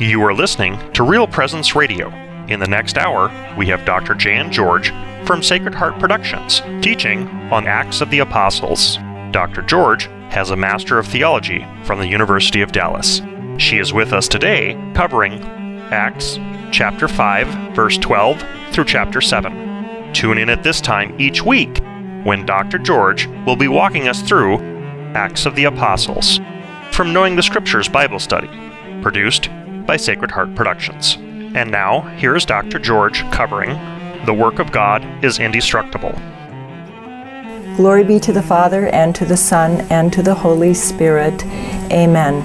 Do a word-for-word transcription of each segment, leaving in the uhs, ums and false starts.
You are listening to Real Presence Radio. In the next hour, we have Doctor Jan George from Sacred Heart Productions teaching on Acts of the Apostles. Doctor George has a Master of Theology from the University of Dallas. She is with us today covering Acts chapter five, verse twelve through chapter seven. Tune in at this time each week when Doctor George will be walking us through Acts of the Apostles from Knowing the Scriptures Bible Study, produced by Sacred Heart Productions. And now, here is Doctor George covering The Work of God is Indestructible. Glory be to the Father, and to the Son, and to the Holy Spirit. Amen.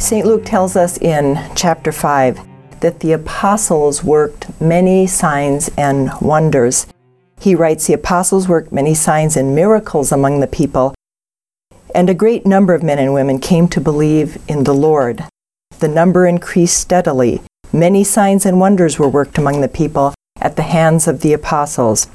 Saint Luke tells us in chapter five that the apostles worked many signs and wonders. He writes, the apostles worked many signs and miracles among the people, and a great number of men and women came to believe in the Lord. The number increased steadily. Many signs and wonders were worked among the people at the hands of the apostles.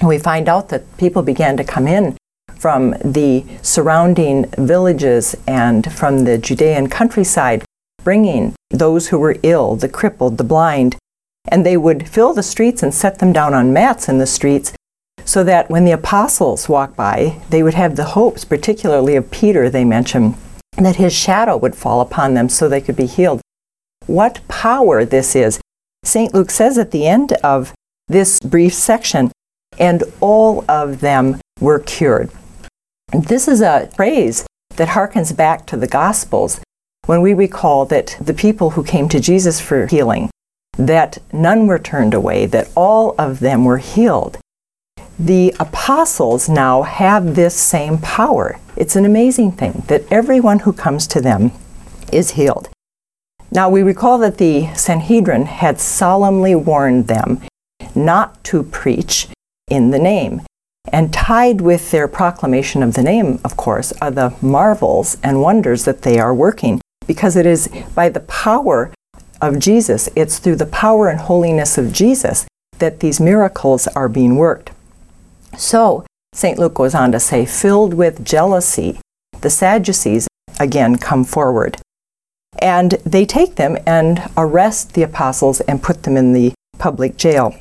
And we find out that people began to come in from the surrounding villages and from the Judean countryside, bringing those who were ill, the crippled, the blind, and they would fill the streets and set them down on mats in the streets, so that when the apostles walked by, they would have the hopes, particularly of Peter, they mention, that his shadow would fall upon them so they could be healed. What power this is! Saint Luke says at the end of this brief section, and all of them were cured. This is a phrase that harkens back to the Gospels, when we recall that the people who came to Jesus for healing, that none were turned away, that all of them were healed. The apostles now have this same power. It's an amazing thing that everyone who comes to them is healed. Now, we recall that the Sanhedrin had solemnly warned them not to preach in the name. And tied with their proclamation of the name, of course, are the marvels and wonders that they are working, because it is by the power of Jesus, it's through the power and holiness of Jesus that these miracles are being worked. So, Saint Luke goes on to say, filled with jealousy, the Sadducees again come forward. And they take them and arrest the apostles and put them in the public jail.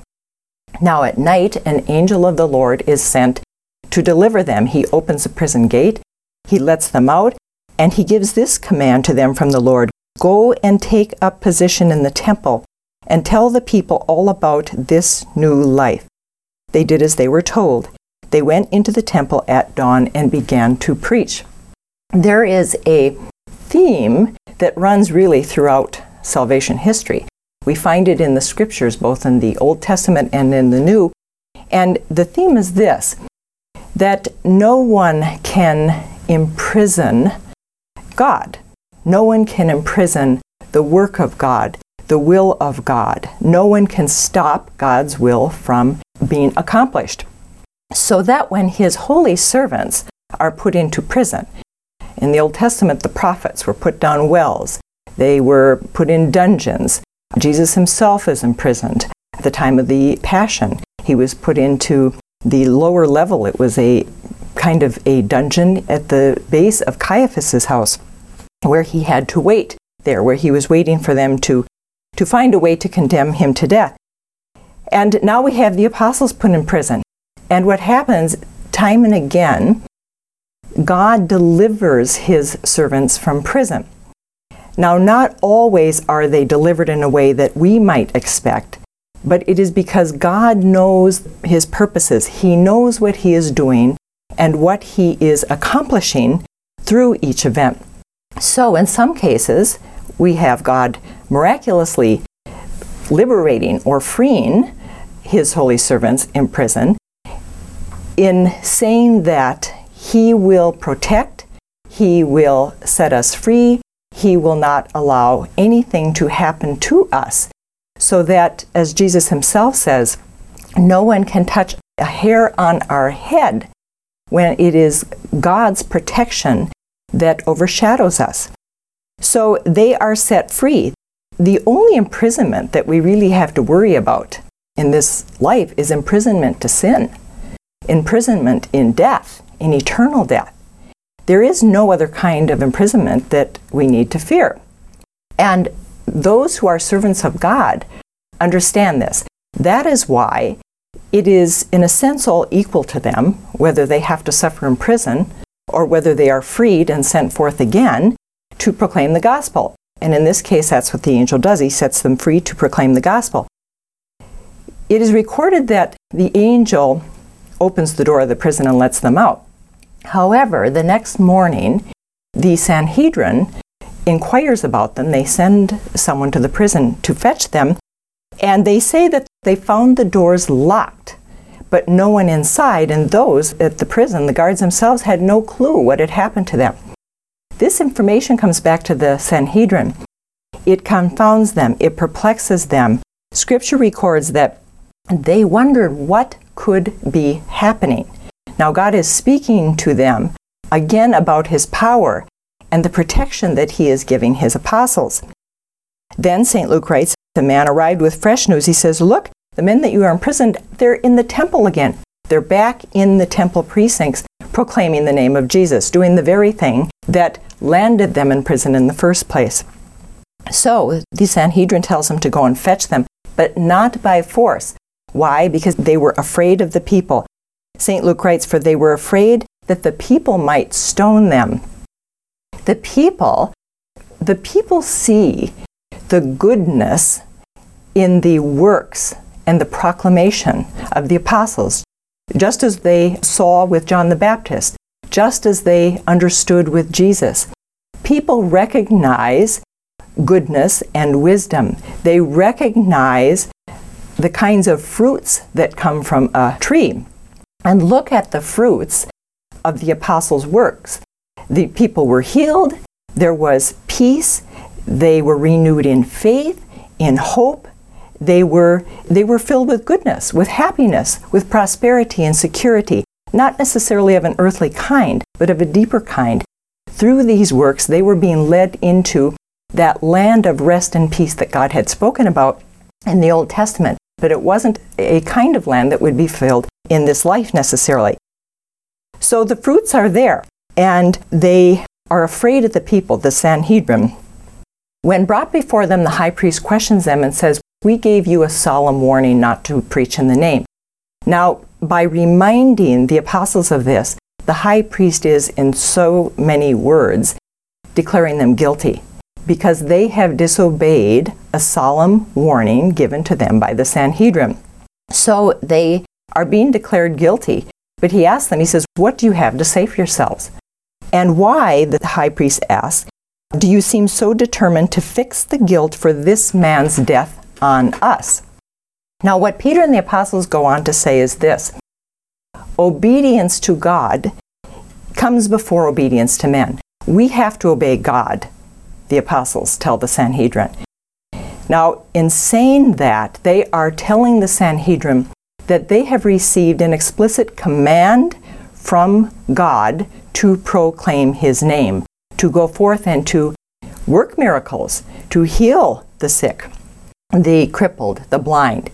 Now at night, an angel of the Lord is sent to deliver them. He opens the prison gate, he lets them out, and he gives this command to them from the Lord, go and take up position in the temple and tell the people all about this new life. They did as they were told. They went into the temple at dawn and began to preach. There is a theme that runs really throughout salvation history. We find it in the scriptures, both in the Old Testament and in the New. And the theme is this, that no one can imprison God. No one can imprison the work of God, the will of God. No one can stop God's will from being accomplished. So that when his holy servants are put into prison, in the Old Testament, the prophets were put down wells. They were put in dungeons. Jesus himself is imprisoned. At the time of the Passion, he was put into the lower level. It was a kind of a dungeon at the base of Caiaphas's house, where he had to wait there, where he was waiting for them to, to find a way to condemn him to death. And now we have the apostles put in prison. And what happens time and again, God delivers his servants from prison. Now, not always are they delivered in a way that we might expect, but it is because God knows his purposes. He knows what he is doing and what he is accomplishing through each event. So in some cases, we have God miraculously liberating or freeing his holy servants in prison, in saying that he will protect, he will set us free, he will not allow anything to happen to us, so that, as Jesus himself says, no one can touch a hair on our head, when it is God's protection that overshadows us. So they are set free. The only imprisonment that we really have to worry about in this life is imprisonment to sin, imprisonment in death, in eternal death. There is no other kind of imprisonment that we need to fear. And those who are servants of God understand this. That is why it is, in a sense, all equal to them, whether they have to suffer in prison or whether they are freed and sent forth again to proclaim the gospel. And in this case, that's what the angel does. He sets them free to proclaim the gospel. It is recorded that the angel opens the door of the prison and lets them out. However, the next morning, the Sanhedrin inquires about them. They send someone to the prison to fetch them, and they say that they found the doors locked, but no one inside, and those at the prison, the guards themselves, had no clue what had happened to them. This information comes back to the Sanhedrin. It confounds them. It perplexes them. Scripture records that they wondered what could be happening. Now, God is speaking to them again about his power and the protection that he is giving his apostles. Then Saint Luke writes, the man arrived with fresh news. He says, look, the men that you are imprisoned, they're in the temple again. They're back in the temple precincts proclaiming the name of Jesus, doing the very thing that landed them in prison in the first place. So the Sanhedrin tells him to go and fetch them, but not by force. Why? Because they were afraid of the people. Saint Luke writes, for they were afraid that the people might stone them. The people, the people see the goodness in the works and the proclamation of the apostles, just as they saw with John the Baptist, just as they understood with Jesus. People recognize goodness and wisdom. They recognize the kinds of fruits that come from a tree. And look at the fruits of the apostles' works. The people were healed, there was peace, they were renewed in faith, in hope, they were they were filled with goodness, with happiness, with prosperity and security, not necessarily of an earthly kind, but of a deeper kind. Through these works, they were being led into that land of rest and peace that God had spoken about in the Old Testament, but it wasn't a kind of land that would be filled in this life necessarily. So the fruits are there, and they are afraid of the people, the Sanhedrin. When brought before them, the high priest questions them and says, we gave you a solemn warning not to preach in the name. Now, by reminding the apostles of this, the high priest is, in so many words, declaring them guilty, because they have disobeyed a solemn warning given to them by the Sanhedrin. So they are being declared guilty. But he asks them, he says, what do you have to say for yourselves? And why, the high priest asks, do you seem so determined to fix the guilt for this man's death on us? Now, what Peter and the apostles go on to say is this: obedience to God comes before obedience to men. We have to obey God, the apostles tell the Sanhedrin. Now, in saying that, they are telling the Sanhedrin that they have received an explicit command from God to proclaim his name, to go forth and to work miracles, to heal the sick, the crippled, the blind.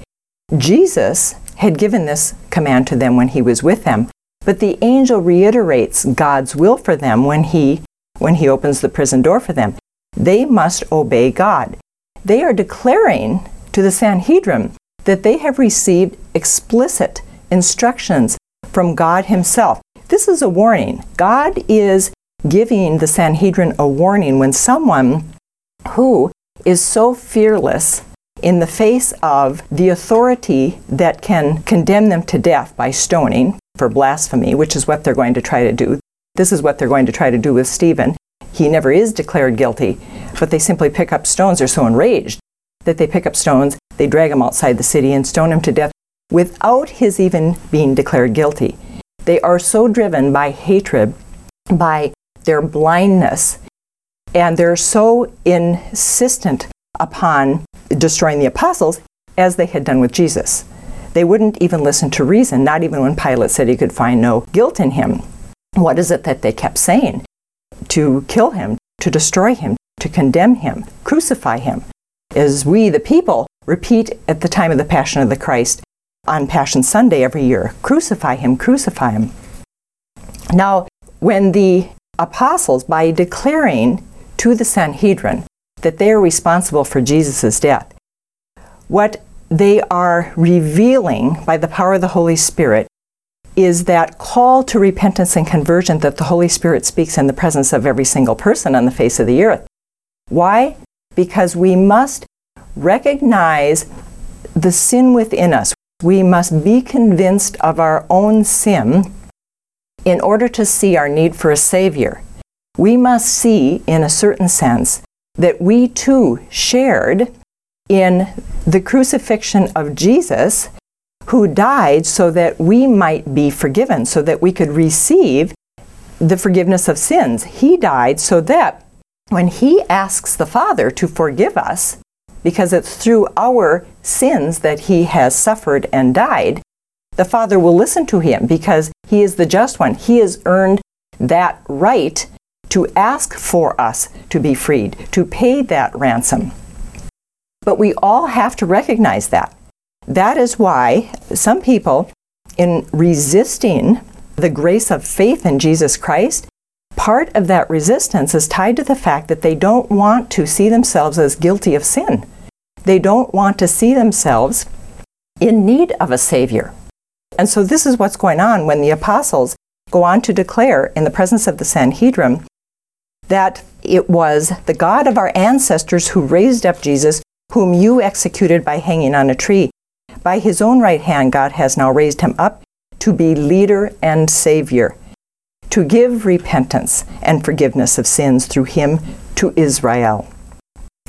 Jesus had given this command to them when he was with them, but the angel reiterates God's will for them when he when he opens the prison door for them. They must obey God. They are declaring to the Sanhedrin that they have received explicit instructions from God himself. This is a warning. God is giving the Sanhedrin a warning when someone who is so fearless in the face of the authority that can condemn them to death by stoning for blasphemy, which is what they're going to try to do. This is what they're going to try to do with Stephen. He never is declared guilty, but they simply pick up stones. They're so enraged that they pick up stones, they drag him outside the city and stone him to death without his even being declared guilty. They are so driven by hatred, by their blindness, and they're so insistent upon destroying the apostles as they had done with Jesus. They wouldn't even listen to reason, not even when Pilate said he could find no guilt in him. What is it that they kept saying? To kill him, to destroy him, to condemn him, crucify him, as we, the people, repeat at the time of the Passion of the Christ on Passion Sunday every year. Crucify him, crucify him. Now, when the apostles, by declaring to the Sanhedrin that they are responsible for Jesus' death. What they are revealing by the power of the Holy Spirit is that call to repentance and conversion that the Holy Spirit speaks in the presence of every single person on the face of the earth. Why? Because we must recognize the sin within us. We must be convinced of our own sin in order to see our need for a Savior. We must see, in a certain sense, that we too shared in the crucifixion of Jesus, who died so that we might be forgiven, so that we could receive the forgiveness of sins. He died so that when He asks the Father to forgive us, because it's through our sins that He has suffered and died, the Father will listen to Him because He is the just one. He has earned that right to ask for us to be freed, to pay that ransom. But we all have to recognize that. That is why some people, in resisting the grace of faith in Jesus Christ, part of that resistance is tied to the fact that they don't want to see themselves as guilty of sin. They don't want to see themselves in need of a Savior. And so this is what's going on when the apostles go on to declare in the presence of the Sanhedrin that it was the God of our ancestors who raised up Jesus, whom you executed by hanging on a tree. By His own right hand, God has now raised Him up to be leader and Savior, to give repentance and forgiveness of sins through Him to Israel.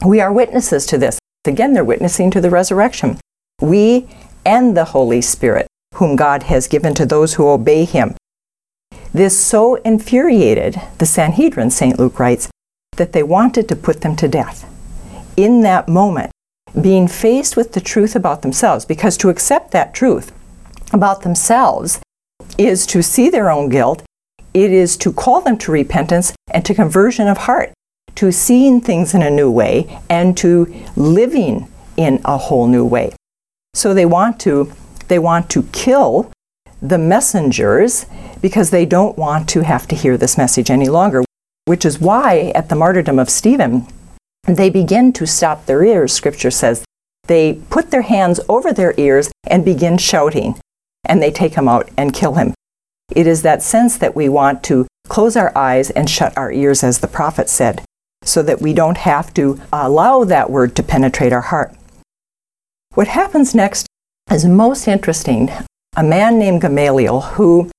We are witnesses to this. Again, they're witnessing to the resurrection. We and the Holy Spirit, whom God has given to those who obey Him. This so infuriated the Sanhedrin, Saint Luke writes, that they wanted to put them to death. In that moment, being faced with the truth about themselves, because to accept that truth about themselves is to see their own guilt. It is to call them to repentance and to conversion of heart, to seeing things in a new way and to living in a whole new way. So they want to they want to kill the messengers because they don't want to have to hear this message any longer, which is why at the martyrdom of Stephen, they begin to stop their ears, Scripture says. They put their hands over their ears and begin shouting, and they take him out and kill him. It is that sense that we want to close our eyes and shut our ears, as the prophet said, so that we don't have to allow that word to penetrate our heart. What happens next is most interesting. A man named Gamaliel, who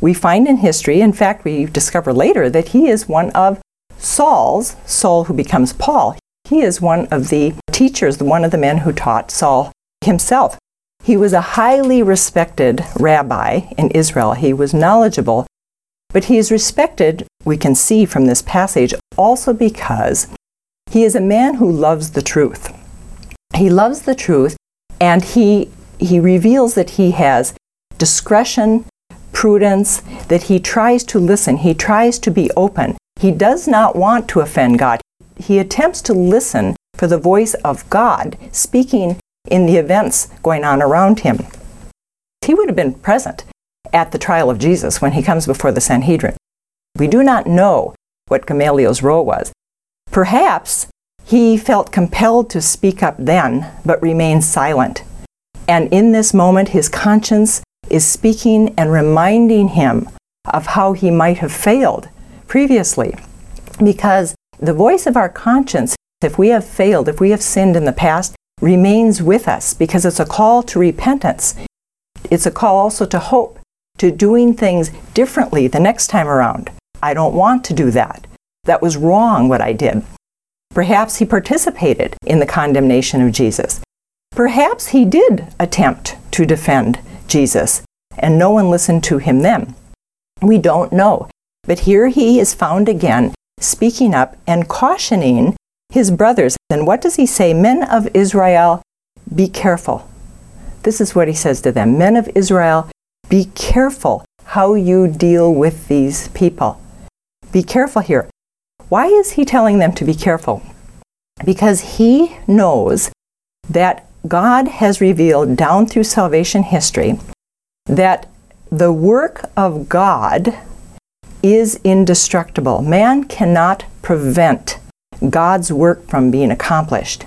we find in history, in fact, we discover later that he is one of Saul's, Saul who becomes Paul. He is one of the teachers, one of the men who taught Saul himself. He was a highly respected rabbi in Israel. He was knowledgeable, but he is respected, we can see from this passage, also because he is a man who loves the truth. He loves the truth, and he he reveals that he has discretion, prudence, that he tries to listen, he tries to be open. He does not want to offend God. He attempts to listen for the voice of God speaking in the events going on around him. He would have been present at the trial of Jesus when he comes before the Sanhedrin. We do not know what Gamaliel's role was. Perhaps he felt compelled to speak up then, but remained silent. And in this moment, his conscience is speaking and reminding him of how he might have failed previously. Because the voice of our conscience, if we have failed, if we have sinned in the past, remains with us, because it's a call to repentance. It's a call also to hope, to doing things differently the next time around. I don't want to do that. That was wrong what I did. Perhaps he participated in the condemnation of Jesus. Perhaps he did attempt to defend Jesus, and no one listened to him then. We don't know. But here he is found again, speaking up and cautioning his brothers. And what does he say? Men of Israel, be careful. This is what he says to them. Men of Israel, be careful how you deal with these people. Be careful here. Why is he telling them to be careful? Because he knows that God has revealed down through salvation history that the work of God is indestructible. Man cannot prevent God's work from being accomplished.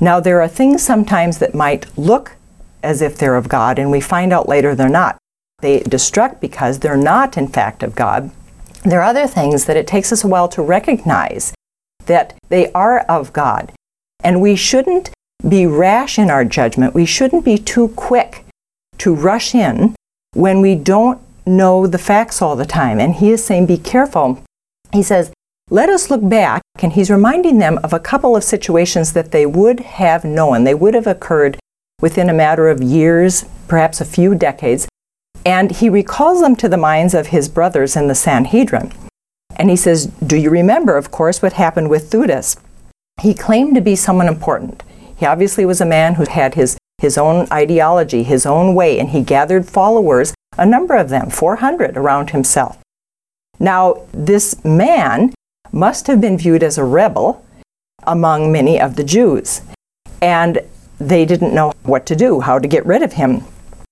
Now, there are things sometimes that might look as if they're of God, and we find out later they're not. They destruct because they're not, in fact, of God. There are other things that it takes us a while to recognize that they are of God. And we shouldn't be rash in our judgment. We shouldn't be too quick to rush in when we don't know the facts all the time. And he is saying, be careful. He says, let us look back, and he's reminding them of a couple of situations that they would have known. They would have occurred within a matter of years, perhaps a few decades. And he recalls them to the minds of his brothers in the Sanhedrin. And he says, do you remember, of course, what happened with Theudas? He claimed to be someone important. He obviously was a man who had his, his own ideology, his own way, and he gathered followers, a number of them, four hundred, around himself. Now, this man must have been viewed as a rebel among many of the Jews, and they didn't know what to do, how to get rid of him.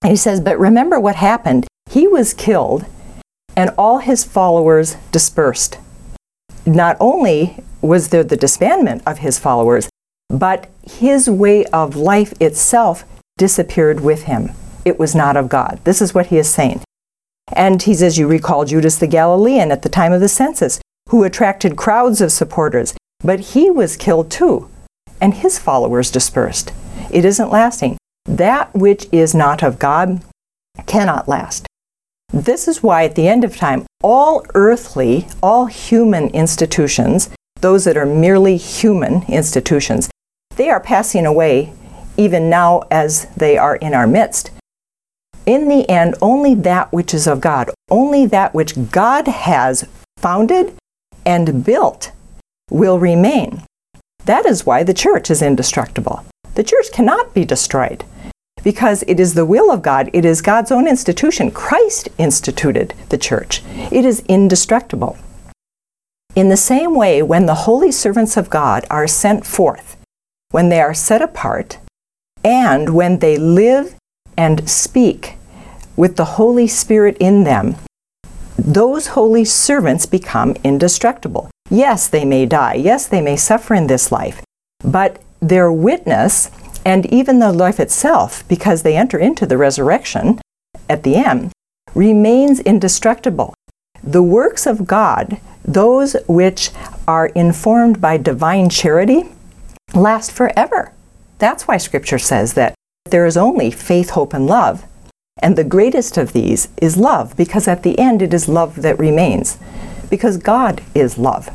And he says, but remember what happened. He was killed, and all his followers dispersed. Not only was there the disbandment of his followers, but his way of life itself disappeared with him. It was not of God. This is what he is saying. And he says, you recall Judas the Galilean at the time of the census, who attracted crowds of supporters, but he was killed too, and his followers dispersed. It isn't lasting. That which is not of God cannot last. This is why at the end of time, all earthly, all human institutions, those that are merely human institutions, they are passing away even now as they are in our midst. In the end, only that which is of God, only that which God has founded and built will remain. That is why the church is indestructible. The church cannot be destroyed, because it is the will of God. It is God's own institution. Christ instituted the church. It is indestructible. In the same way, when the holy servants of God are sent forth, when they are set apart, and when they live and speak with the Holy Spirit in them, those holy servants become indestructible. Yes, they may die. Yes, they may suffer in this life, but their witness and even the life itself, because they enter into the resurrection at the end, remains indestructible. The works of God, those which are informed by divine charity, last forever. That's why Scripture says that there is only faith, hope, and love. And the greatest of these is love, because at the end it is love that remains, because God is love.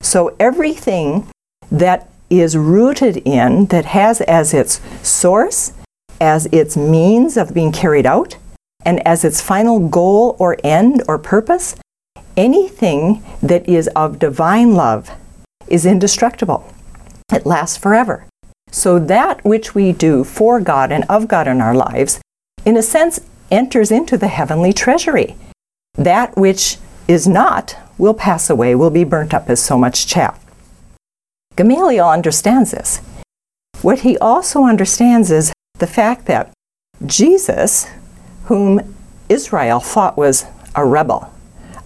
So everything that is rooted in, that has as its source, as its means of being carried out, and as its final goal or end or purpose, anything that is of divine love is indestructible. It lasts forever. So that which we do for God and of God in our lives, in a sense, enters into the heavenly treasury. That which is not will pass away, will be burnt up as so much chaff. Gamaliel understands this. What he also understands is the fact that Jesus, whom Israel thought was a rebel,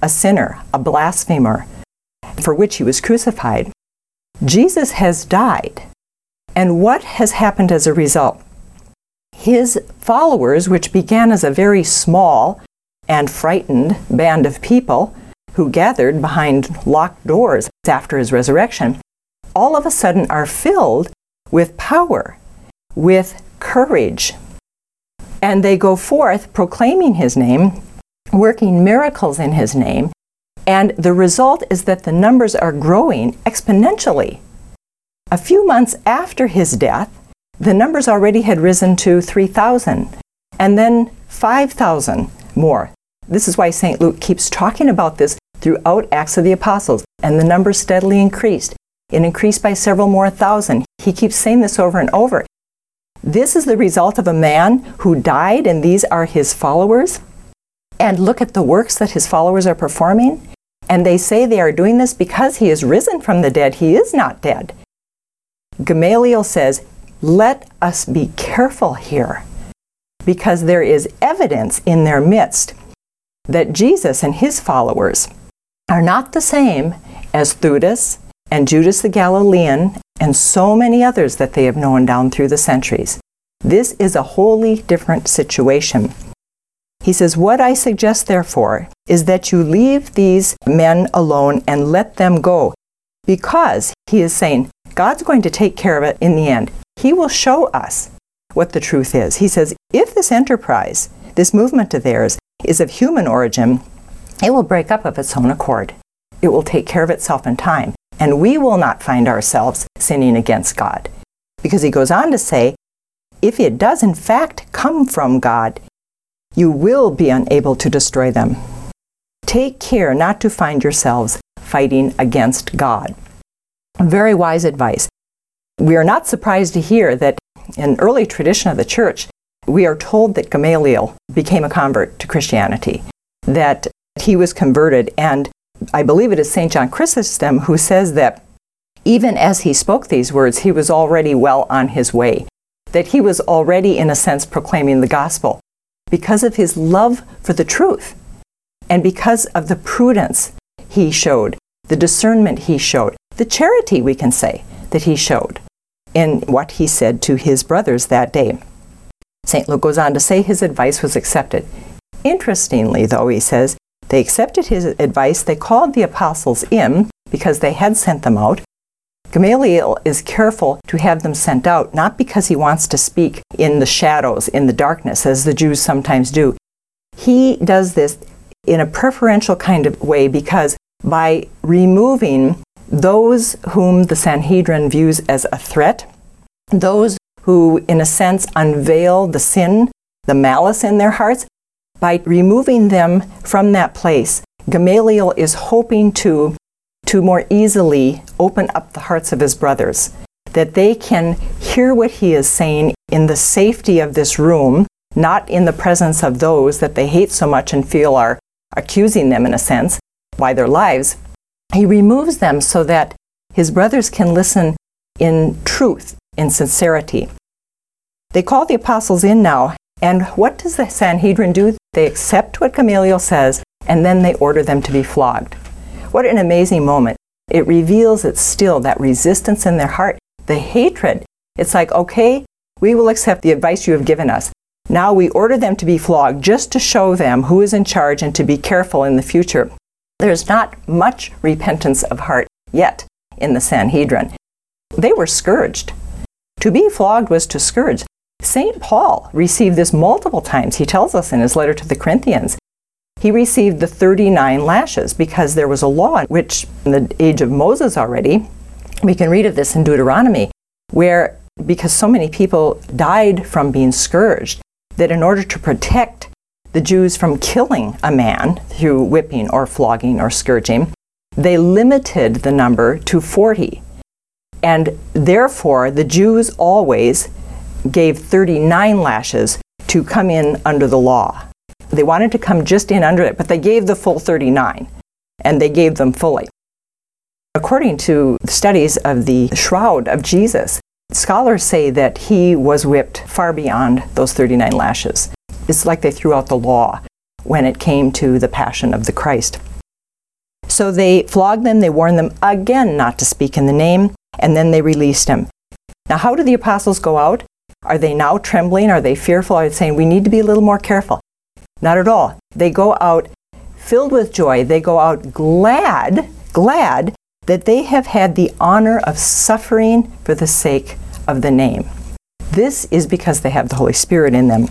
a sinner, a blasphemer, for which he was crucified, Jesus has died. And what has happened as a result? His followers, which began as a very small and frightened band of people who gathered behind locked doors after his resurrection, all of a sudden are filled with power, with courage. And they go forth proclaiming his name, working miracles in his name, and the result is that the numbers are growing exponentially. A few months after his death, the numbers already had risen to three thousand, and then five thousand more. This is why Saint Luke keeps talking about this throughout Acts of the Apostles, and the numbers steadily increased. It increased by several more thousand. He keeps saying this over and over. This is the result of a man who died, and these are his followers. And look at the works that his followers are performing. And they say they are doing this because he is risen from the dead. He is not dead. Gamaliel says, let us be careful here, because there is evidence in their midst that Jesus and his followers are not the same as Theudas and Judas the Galilean, and so many others that they have known down through the centuries. This is a wholly different situation. He says, "What I suggest, therefore, is that you leave these men alone and let them go." Because, he is saying, God's going to take care of it in the end. He will show us what the truth is. He says, if this enterprise, this movement of theirs, is of human origin, it will break up of its own accord. It will take care of itself in time. And we will not find ourselves sinning against God. Because he goes on to say, if it does in fact come from God, you will be unable to destroy them. Take care not to find yourselves fighting against God. Very wise advice. We are not surprised to hear that in early tradition of the church, we are told that Gamaliel became a convert to Christianity, that he was converted, and I believe it is Saint John Chrysostom who says that even as he spoke these words, he was already well on his way, that he was already, in a sense, proclaiming the gospel because of his love for the truth and because of the prudence he showed, the discernment he showed, the charity, we can say, that he showed in what he said to his brothers that day. Saint Luke goes on to say his advice was accepted. Interestingly, though, he says, they accepted his advice. They called the apostles in because they had sent them out. Gamaliel is careful to have them sent out, not because he wants to speak in the shadows, in the darkness, as the Jews sometimes do. He does this in a preferential kind of way because by removing those whom the Sanhedrin views as a threat, those who, in a sense, unveil the sin, the malice in their hearts, by removing them from that place, Gamaliel is hoping to, to more easily open up the hearts of his brothers, that they can hear what he is saying in the safety of this room, not in the presence of those that they hate so much and feel are accusing them, in a sense, by their lives. He removes them so that his brothers can listen in truth, in sincerity. They call the apostles in now, and what does the Sanhedrin do? They accept what Gamaliel says, and then they order them to be flogged. What an amazing moment. It reveals it's still that resistance in their heart, the hatred. It's like, okay, we will accept the advice you have given us. Now we order them to be flogged just to show them who is in charge and to be careful in the future. There's not much repentance of heart yet in the Sanhedrin. They were scourged. To be flogged was to scourge. Saint Paul received this multiple times. He tells us in his letter to the Corinthians, he received the thirty-nine lashes because there was a law which, in the age of Moses already, we can read of this in Deuteronomy, where because so many people died from being scourged, that in order to protect the Jews from killing a man through whipping or flogging or scourging, they limited the number to forty. And therefore, the Jews always gave thirty-nine lashes to come in under the law. They wanted to come just in under it, but they gave the full thirty-nine, and they gave them fully. According to studies of the shroud of Jesus, scholars say that he was whipped far beyond those thirty-nine lashes. It's like they threw out the law when it came to the passion of the Christ. So they flogged them, they warned them again not to speak in the name, and then they released him. Now, how do the apostles go out? Are they now trembling? Are they fearful? Are they saying, we need to be a little more careful? Not at all. They go out filled with joy. They go out glad, glad that they have had the honor of suffering for the sake of the name. This is because they have the Holy Spirit in them.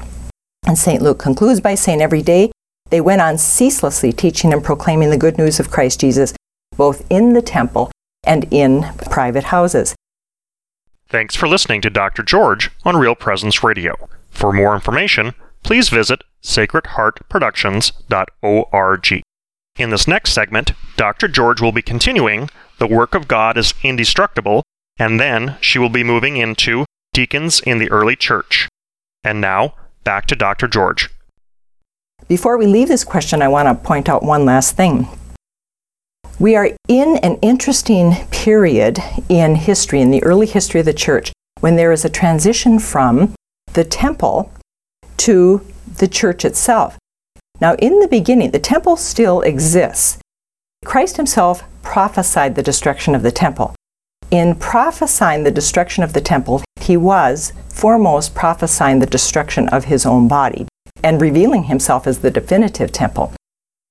And Saint Luke concludes by saying, every day they went on ceaselessly teaching and proclaiming the good news of Christ Jesus, both in the temple and in private houses. Thanks for listening to Doctor George on Real Presence Radio. For more information, please visit sacred heart productions dot org. In this next segment, Doctor George will be continuing The Work of God is Indestructible, and then she will be moving into Deacons in the Early Church. And now, back to Doctor George. Before we leave this question, I want to point out one last thing. We are in an interesting period in history, in the early history of the church, when there is a transition from the temple to the church itself. Now, in the beginning, the temple still exists. Christ himself prophesied the destruction of the temple. In prophesying the destruction of the temple, he was foremost prophesying the destruction of his own body and revealing himself as the definitive temple.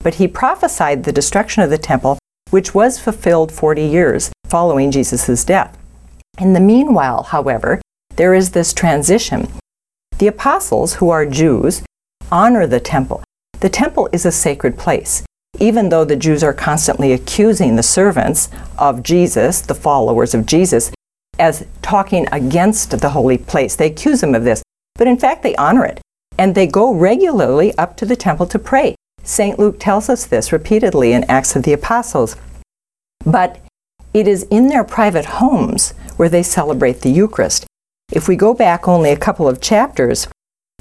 But he prophesied the destruction of the temple, which was fulfilled forty years following Jesus' death. In the meanwhile, however, there is this transition. The apostles, who are Jews, honor the temple. The temple is a sacred place. Even though the Jews are constantly accusing the servants of Jesus, the followers of Jesus, as talking against the holy place. They accuse them of this, but in fact they honor it. And they go regularly up to the temple to pray. Saint Luke tells us this repeatedly in Acts of the Apostles. But it is in their private homes where they celebrate the Eucharist. If we go back only a couple of chapters,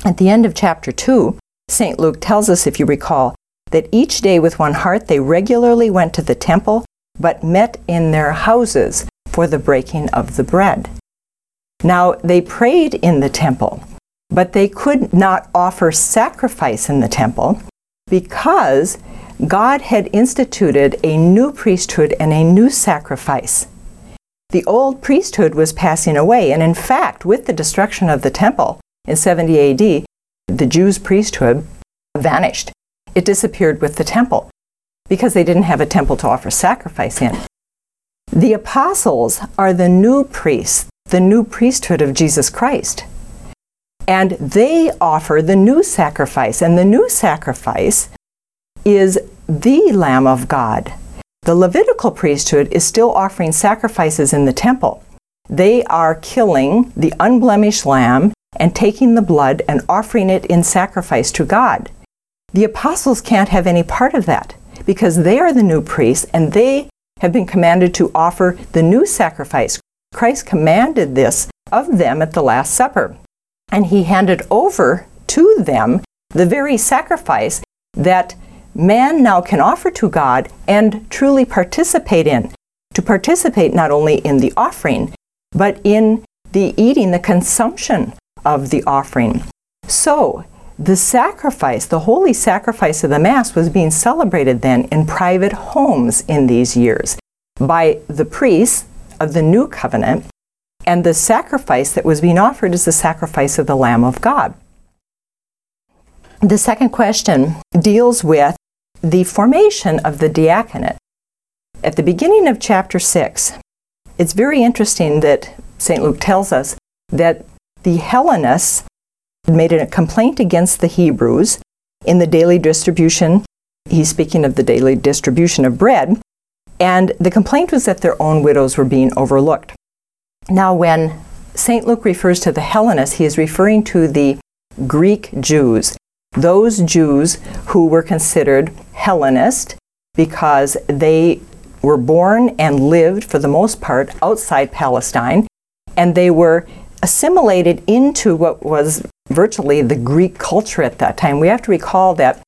at the end of chapter two, Saint Luke tells us, if you recall, that each day with one heart they regularly went to the temple, but met in their houses for the breaking of the bread. Now, they prayed in the temple, but they could not offer sacrifice in the temple because God had instituted a new priesthood and a new sacrifice. The old priesthood was passing away, and in fact, with the destruction of the temple in seventy A D, the Jews' priesthood vanished. It disappeared with the temple because they didn't have a temple to offer sacrifice in. The apostles are the new priests, the new priesthood of Jesus Christ. And they offer the new sacrifice. And the new sacrifice is the Lamb of God. The Levitical priesthood is still offering sacrifices in the temple. They are killing the unblemished lamb and taking the blood and offering it in sacrifice to God. The apostles can't have any part of that because they are the new priests and they have been commanded to offer the new sacrifice. Christ commanded this of them at the Last Supper, and he handed over to them the very sacrifice that man now can offer to God and truly participate in, to participate not only in the offering, but in the eating, the consumption of the offering. So, the sacrifice, the holy sacrifice of the Mass, was being celebrated then in private homes in these years by the priests of the New Covenant, and the sacrifice that was being offered is the sacrifice of the Lamb of God. The second question deals with the formation of the diaconate. At the beginning of chapter six, it's very interesting that Saint Luke tells us that the Hellenists made a complaint against the Hebrews in the daily distribution. He's speaking of the daily distribution of bread, and the complaint was that their own widows were being overlooked. Now, when Saint Luke refers to the Hellenists, he is referring to the Greek Jews, those Jews who were considered Hellenist because they were born and lived, for the most part, outside Palestine, and they were assimilated into what was virtually the Greek culture at that time. We have to recall that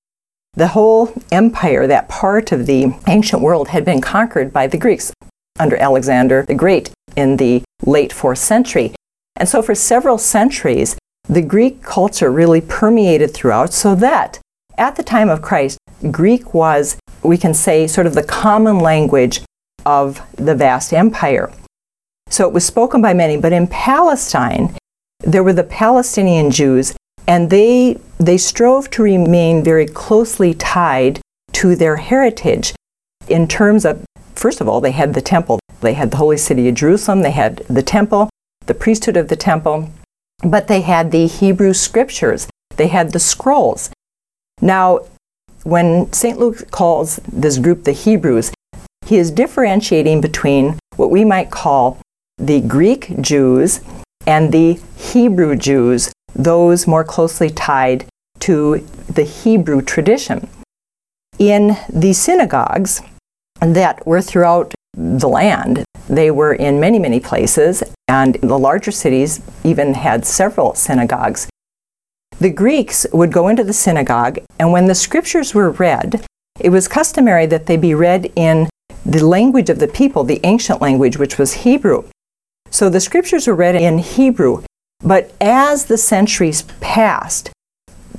the whole empire, that part of the ancient world, had been conquered by the Greeks under Alexander the Great in the late fourth century. And so for several centuries, the Greek culture really permeated throughout, so that at the time of Christ, Greek was, we can say, sort of the common language of the vast empire. So it was spoken by many, but in Palestine, there were the Palestinian Jews, and they they strove to remain very closely tied to their heritage in terms of, first of all, they had the temple. They had the holy city of Jerusalem, they had the temple, the priesthood of the temple, but they had the Hebrew scriptures, they had the scrolls. Now, when Saint Luke calls this group the Hebrews, he is differentiating between what we might call the Greek Jews and the Hebrew Jews, those more closely tied to the Hebrew tradition. In the synagogues that were throughout the land, they were in many, many places, and the larger cities even had several synagogues. The Greeks would go into the synagogue, and when the scriptures were read, it was customary that they be read in the language of the people, the ancient language, which was Hebrew. So the scriptures were read in Hebrew, but as the centuries passed,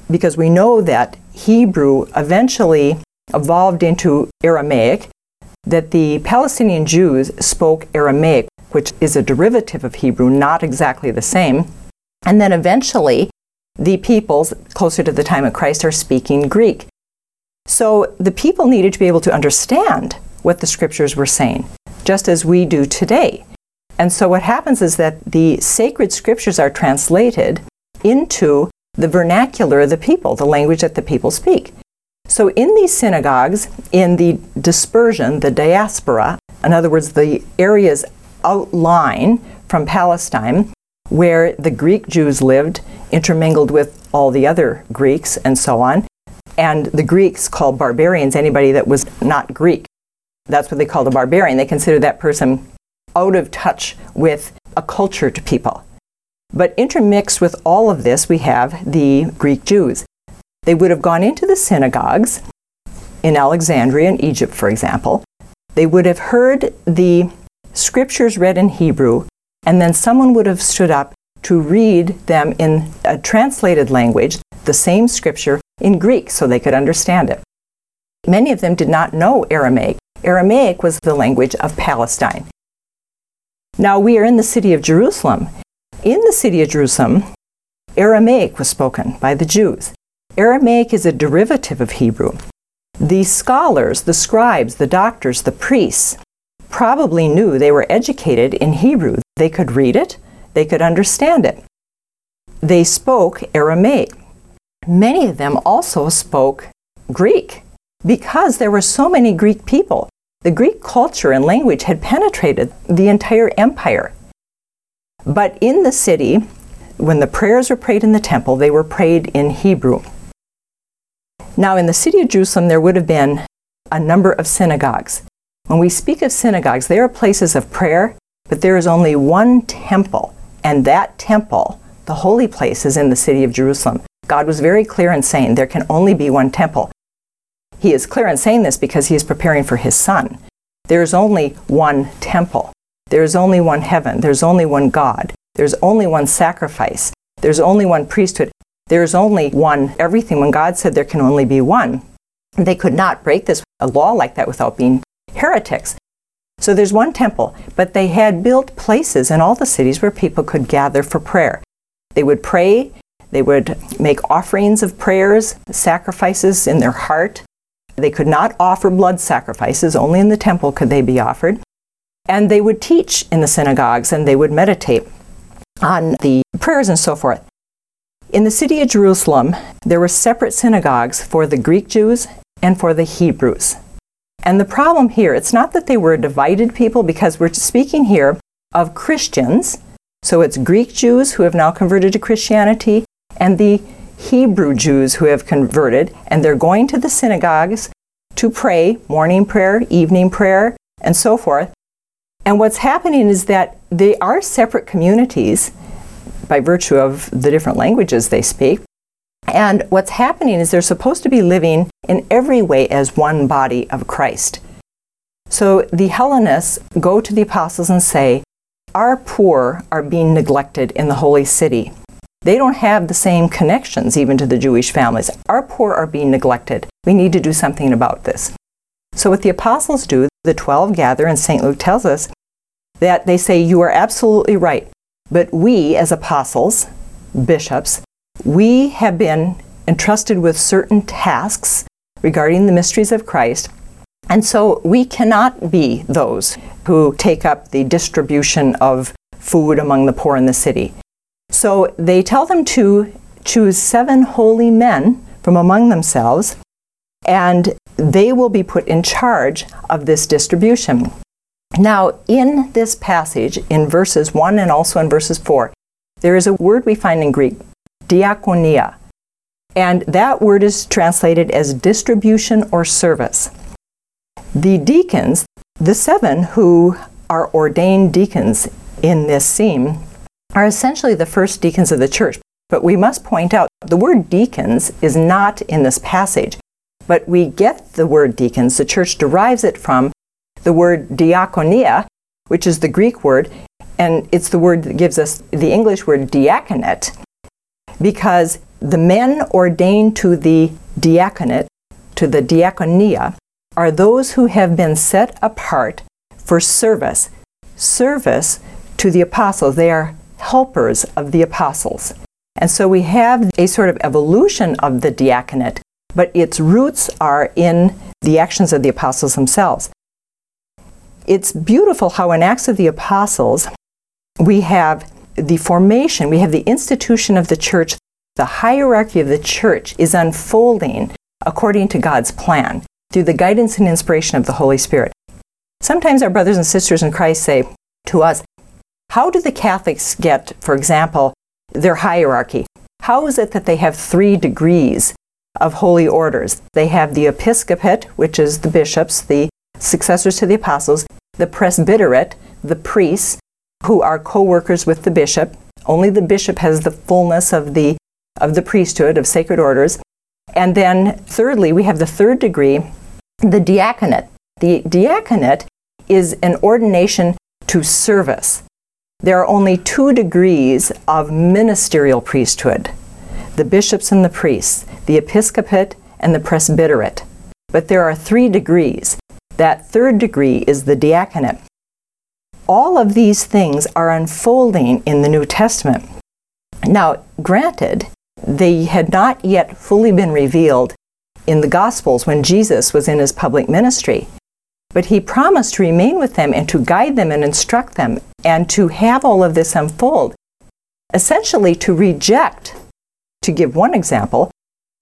because we know that Hebrew eventually evolved into Aramaic, that the Palestinian Jews spoke Aramaic, which is a derivative of Hebrew, not exactly the same. And then eventually, the peoples closer to the time of Christ are speaking Greek. So the people needed to be able to understand what the scriptures were saying, just as we do today. And so what happens is that the sacred scriptures are translated into the vernacular of the people, the language that the people speak. So in these synagogues, in the dispersion, the diaspora, in other words, the areas outlying from Palestine, where the Greek Jews lived, intermingled with all the other Greeks and so on, and the Greeks called barbarians anybody that was not Greek. That's what they called a barbarian. They considered that person out of touch with a culture to people. But intermixed with all of this, we have the Greek Jews. They would have gone into the synagogues in Alexandria in Egypt, for example. They would have heard the scriptures read in Hebrew, and then someone would have stood up to read them in a translated language, the same scripture, in Greek, so they could understand it. Many of them did not know Aramaic. Aramaic was the language of Palestine. Now we are in the city of Jerusalem. In the city of Jerusalem, Aramaic was spoken by the Jews. Aramaic is a derivative of Hebrew. The scholars, the scribes, the doctors, the priests probably knew they were educated in Hebrew. They could read it. They could understand it. They spoke Aramaic. Many of them also spoke Greek because there were so many Greek people. The Greek culture and language had penetrated the entire empire. But in the city, when the prayers were prayed in the temple, they were prayed in Hebrew. Now, in the city of Jerusalem, there would have been a number of synagogues. When we speak of synagogues, they are places of prayer, but there is only one temple, and that temple, the holy place, is in the city of Jerusalem. God was very clear in saying there can only be one temple. He is clear in saying this because he is preparing for his son. There is only one temple. There is only one heaven. There is only one God. There is only one sacrifice. There is only one priesthood. There is only one everything. When God said there can only be one, they could not break this a law like that without being heretics. So there's one temple, but they had built places in all the cities where people could gather for prayer. They would pray. They would make offerings of prayers, sacrifices in their heart. They could not offer blood sacrifices. Only in the temple could they be offered. And they would teach in the synagogues, and they would meditate on the prayers and so forth. In the city of Jerusalem, there were separate synagogues for the Greek Jews and for the Hebrews. And the problem here, it's not that they were a divided people, because we're speaking here of Christians. So it's Greek Jews who have now converted to Christianity and the Hebrew Jews who have converted, and they're going to the synagogues to pray, morning prayer, evening prayer, and so forth. And what's happening is that they are separate communities by virtue of the different languages they speak. And what's happening is they're supposed to be living in every way as one body of Christ. So the Hellenists go to the apostles and say, our poor are being neglected in the holy city. They don't have the same connections even to the Jewish families. Our poor are being neglected. We need to do something about this. So what the apostles do, the twelve gather, and Saint Luke tells us that they say, you are absolutely right, but we as apostles, bishops, we have been entrusted with certain tasks regarding the mysteries of Christ, and so we cannot be those who take up the distribution of food among the poor in the city. So they tell them to choose seven holy men from among themselves, and they will be put in charge of this distribution. Now, in this passage, in verses one and also in verses four, there is a word we find in Greek, diakonia, and that word is translated as distribution or service. The deacons, the seven who are ordained deacons in this scene, are essentially the first deacons of the church. But we must point out the word deacons is not in this passage. But we get the word deacons, the church derives it from the word diakonia, which is the Greek word, and it's the word that gives us the English word diaconate, because the men ordained to the diaconate, to the diaconia, are those who have been set apart for service, service to the apostles. They are helpers of the apostles. And so we have a sort of evolution of the diaconate, but its roots are in the actions of the apostles themselves. It's beautiful how in Acts of the Apostles, we have the formation, we have the institution of the church. The hierarchy of the church is unfolding according to God's plan through the guidance and inspiration of the Holy Spirit. Sometimes our brothers and sisters in Christ say to us, how do the Catholics get, for example, their hierarchy? How is it that they have three degrees of holy orders? They have the episcopate, which is the bishops, the successors to the apostles, the presbyterate, the priests, who are co-workers with the bishop. Only the bishop has the fullness of the of the priesthood, of sacred orders. And then thirdly, we have the third degree, the diaconate. The diaconate is an ordination to service. There are only two degrees of ministerial priesthood, the bishops and the priests, the episcopate and the presbyterate. But there are three degrees. That third degree is the diaconate. All of these things are unfolding in the New Testament. Now, granted, they had not yet fully been revealed in the Gospels when Jesus was in his public ministry, but he promised to remain with them and to guide them and instruct them and to have all of this unfold. Essentially, to reject, to give one example,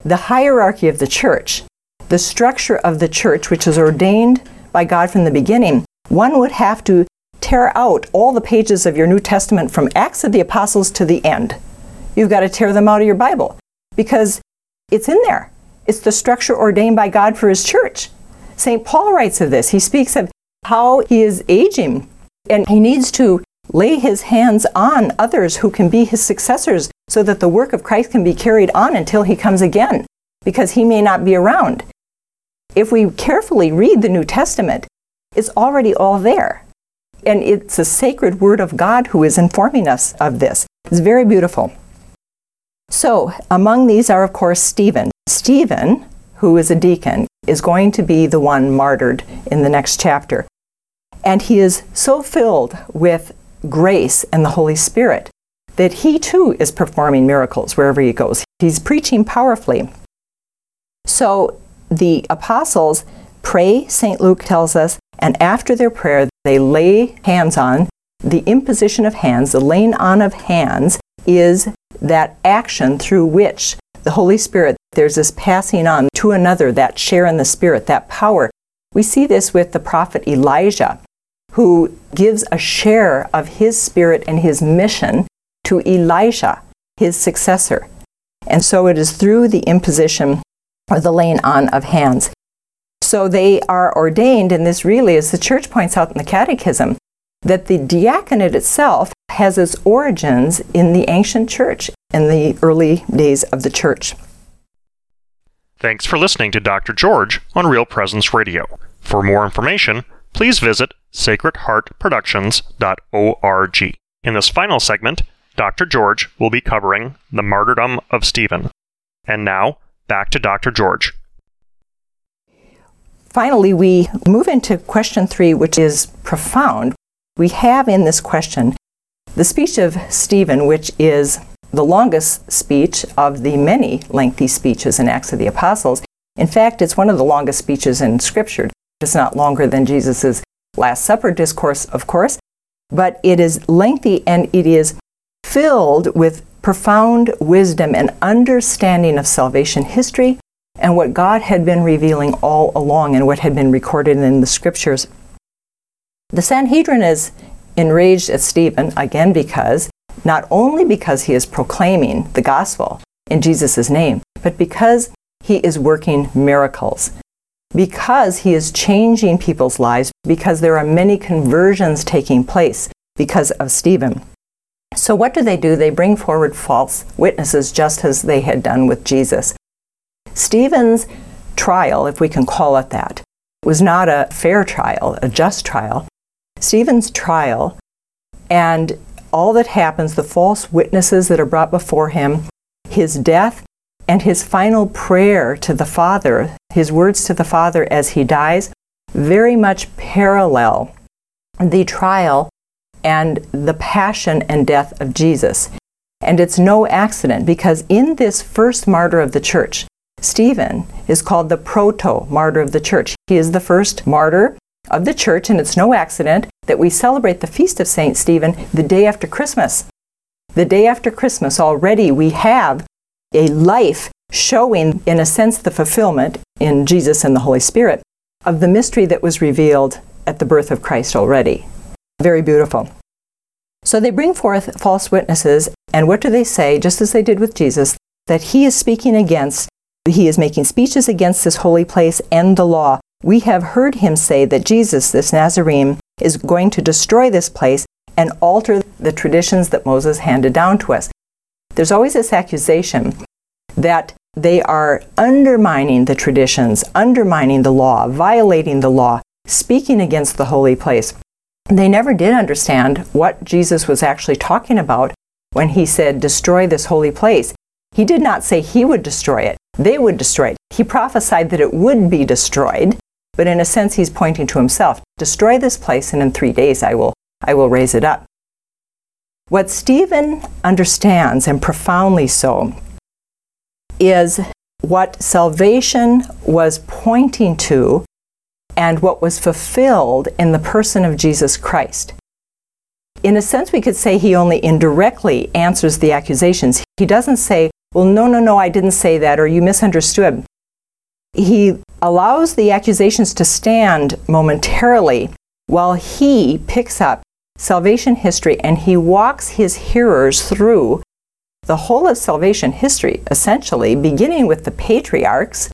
the hierarchy of the church, the structure of the church, which is ordained by God from the beginning, one would have to tear out all the pages of your New Testament from Acts of the Apostles to the end. You've got to tear them out of your Bible because it's in there. It's the structure ordained by God for his church. Saint Paul writes of this. He speaks of how he is aging and he needs to lay his hands on others who can be his successors so that the work of Christ can be carried on until he comes again, because he may not be around. If we carefully read the New Testament, it's already all there. And it's the sacred word of God who is informing us of this. It's very beautiful. So among these are, of course, Stephen. Stephen, who is a deacon, is going to be the one martyred in the next chapter. And he is so filled with grace and the Holy Spirit that he too is performing miracles wherever he goes. He's preaching powerfully. So the apostles pray, Saint Luke tells us, and after their prayer, they lay hands on. The imposition of hands, the laying on of hands, is that action through which the Holy Spirit, there's this passing on to another, that share in the Spirit, that power. We see this with the prophet Elijah, who gives a share of his Spirit and his mission to Elisha, his successor. And so it is through the imposition or the laying on of hands. So they are ordained, and this really, as the Church points out in the Catechism, that the diaconate itself has its origins in the ancient Church, in the early days of the Church. Thanks for listening to Doctor George on Real Presence Radio. For more information, please visit sacred heart productions dot org. In this final segment, Doctor George will be covering the martyrdom of Stephen. And now, back to Doctor George. Finally, we move into question three, which is profound. We have in this question the speech of Stephen, which is the longest speech of the many lengthy speeches in Acts of the Apostles. In fact, it's one of the longest speeches in Scripture. It's not longer than Jesus' Last Supper discourse, of course, but it is lengthy and it is filled with profound wisdom and understanding of salvation history and what God had been revealing all along and what had been recorded in the Scriptures. The Sanhedrin is enraged at Stephen, again, because, not only because he is proclaiming the gospel in Jesus' name, but because he is working miracles, because he is changing people's lives, because there are many conversions taking place because of Stephen. So what do they do? They bring forward false witnesses, just as they had done with Jesus. Stephen's trial, if we can call it that, was not a fair trial, a just trial. Stephen's trial and all that happens, the false witnesses that are brought before him, his death, and his final prayer to the Father his words to the Father as he dies very much parallel the trial and the passion and death of Jesus. And it's no accident, because in this first martyr of the church, Stephen is called the proto-martyr of the church. He is the first martyr of the church, and it's no accident that we celebrate the Feast of Saint Stephen the day after Christmas. The day after Christmas, already we have a life showing, in a sense, the fulfillment in Jesus and the Holy Spirit of the mystery that was revealed at the birth of Christ already. Very beautiful. So they bring forth false witnesses, and what do they say, just as they did with Jesus, that he is speaking against, he is making speeches against this holy place and the law. We have heard him say that Jesus, this Nazarene, is going to destroy this place and alter the traditions that Moses handed down to us. There's always this accusation that they are undermining the traditions, undermining the law, violating the law, speaking against the holy place. They never did understand what Jesus was actually talking about when he said, destroy this holy place. He did not say he would destroy it. They would destroy it. He prophesied that it would be destroyed, but in a sense he's pointing to himself. Destroy this place, and in three days I will, I will raise it up. What Stephen understands, and profoundly so, is what salvation was pointing to and what was fulfilled in the person of Jesus Christ. In a sense, we could say he only indirectly answers the accusations. He doesn't say, well, no, no, no, I didn't say that, or you misunderstood. He allows the accusations to stand momentarily while he picks up salvation history, and he walks his hearers through the whole of salvation history, essentially, beginning with the patriarchs,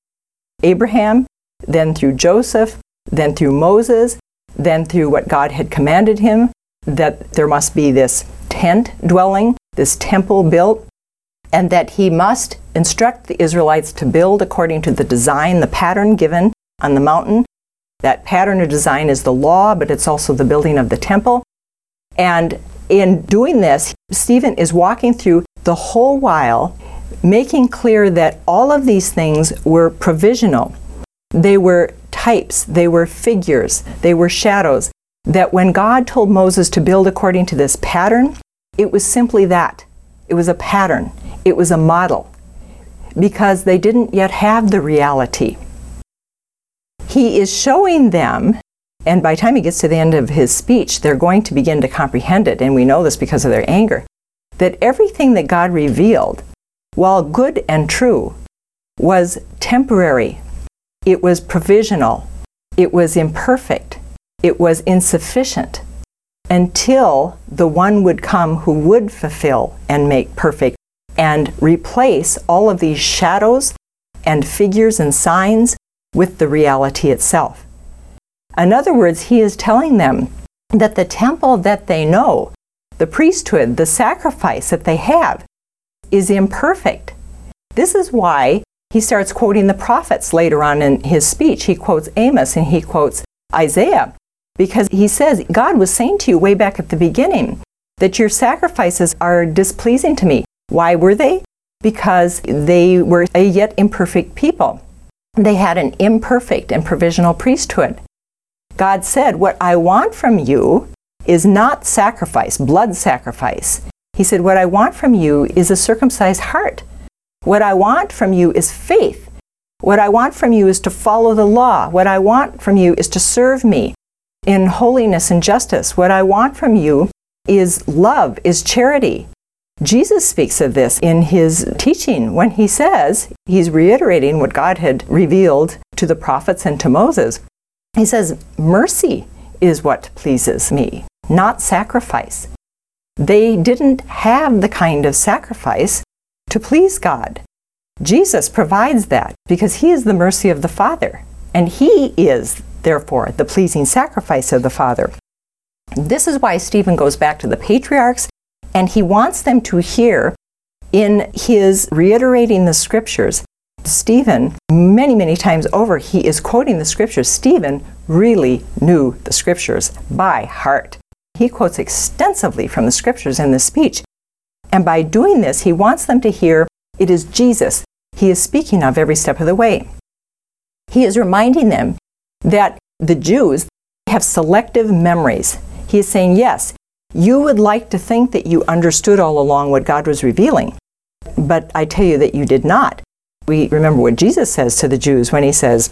Abraham, then through Joseph, then through Moses, then through what God had commanded him, that there must be this tent dwelling, this temple built, and that he must instruct the Israelites to build according to the design, the pattern given on the mountain. That pattern or design is the law, but it's also the building of the temple. And in doing this, Stephen is walking through the whole while, making clear that all of these things were provisional. They were types, they were figures, they were shadows. That when God told Moses to build according to this pattern, it was simply that. It was a pattern. It was a model. Because they didn't yet have the reality. He is showing them, and by the time he gets to the end of his speech, they're going to begin to comprehend it, and we know this because of their anger, that everything that God revealed, while good and true, was temporary. It was provisional. It was imperfect. It was insufficient until the one would come who would fulfill and make perfect and replace all of these shadows and figures and signs with the reality itself. In other words, he is telling them that the temple that they know, the priesthood, the sacrifice that they have, is imperfect. This is why he starts quoting the prophets later on in his speech. He quotes Amos and he quotes Isaiah, because he says, God was saying to you way back at the beginning that your sacrifices are displeasing to me. Why were they? Because they were a yet imperfect people. They had an imperfect and provisional priesthood. God said, what I want from you is not sacrifice, blood sacrifice. He said, what I want from you is a circumcised heart. What I want from you is faith. What I want from you is to follow the law. What I want from you is to serve me in holiness and justice. What I want from you is love, is charity. Jesus speaks of this in his teaching when he says, he's reiterating what God had revealed to the prophets and to Moses. He says, mercy is what pleases me, not sacrifice. They didn't have the kind of sacrifice to please God. Jesus provides that because he is the mercy of the Father, and he is, therefore, the pleasing sacrifice of the Father. This is why Stephen goes back to the patriarchs, and he wants them to hear in his reiterating the scriptures. Stephen, many, many times over, he is quoting the scriptures. Stephen really knew the scriptures by heart. He quotes extensively from the scriptures in this speech. And by doing this, he wants them to hear it is Jesus he is speaking of every step of the way. He is reminding them that the Jews have selective memories. He is saying, yes, you would like to think that you understood all along what God was revealing, but I tell you that you did not. We remember what Jesus says to the Jews when he says,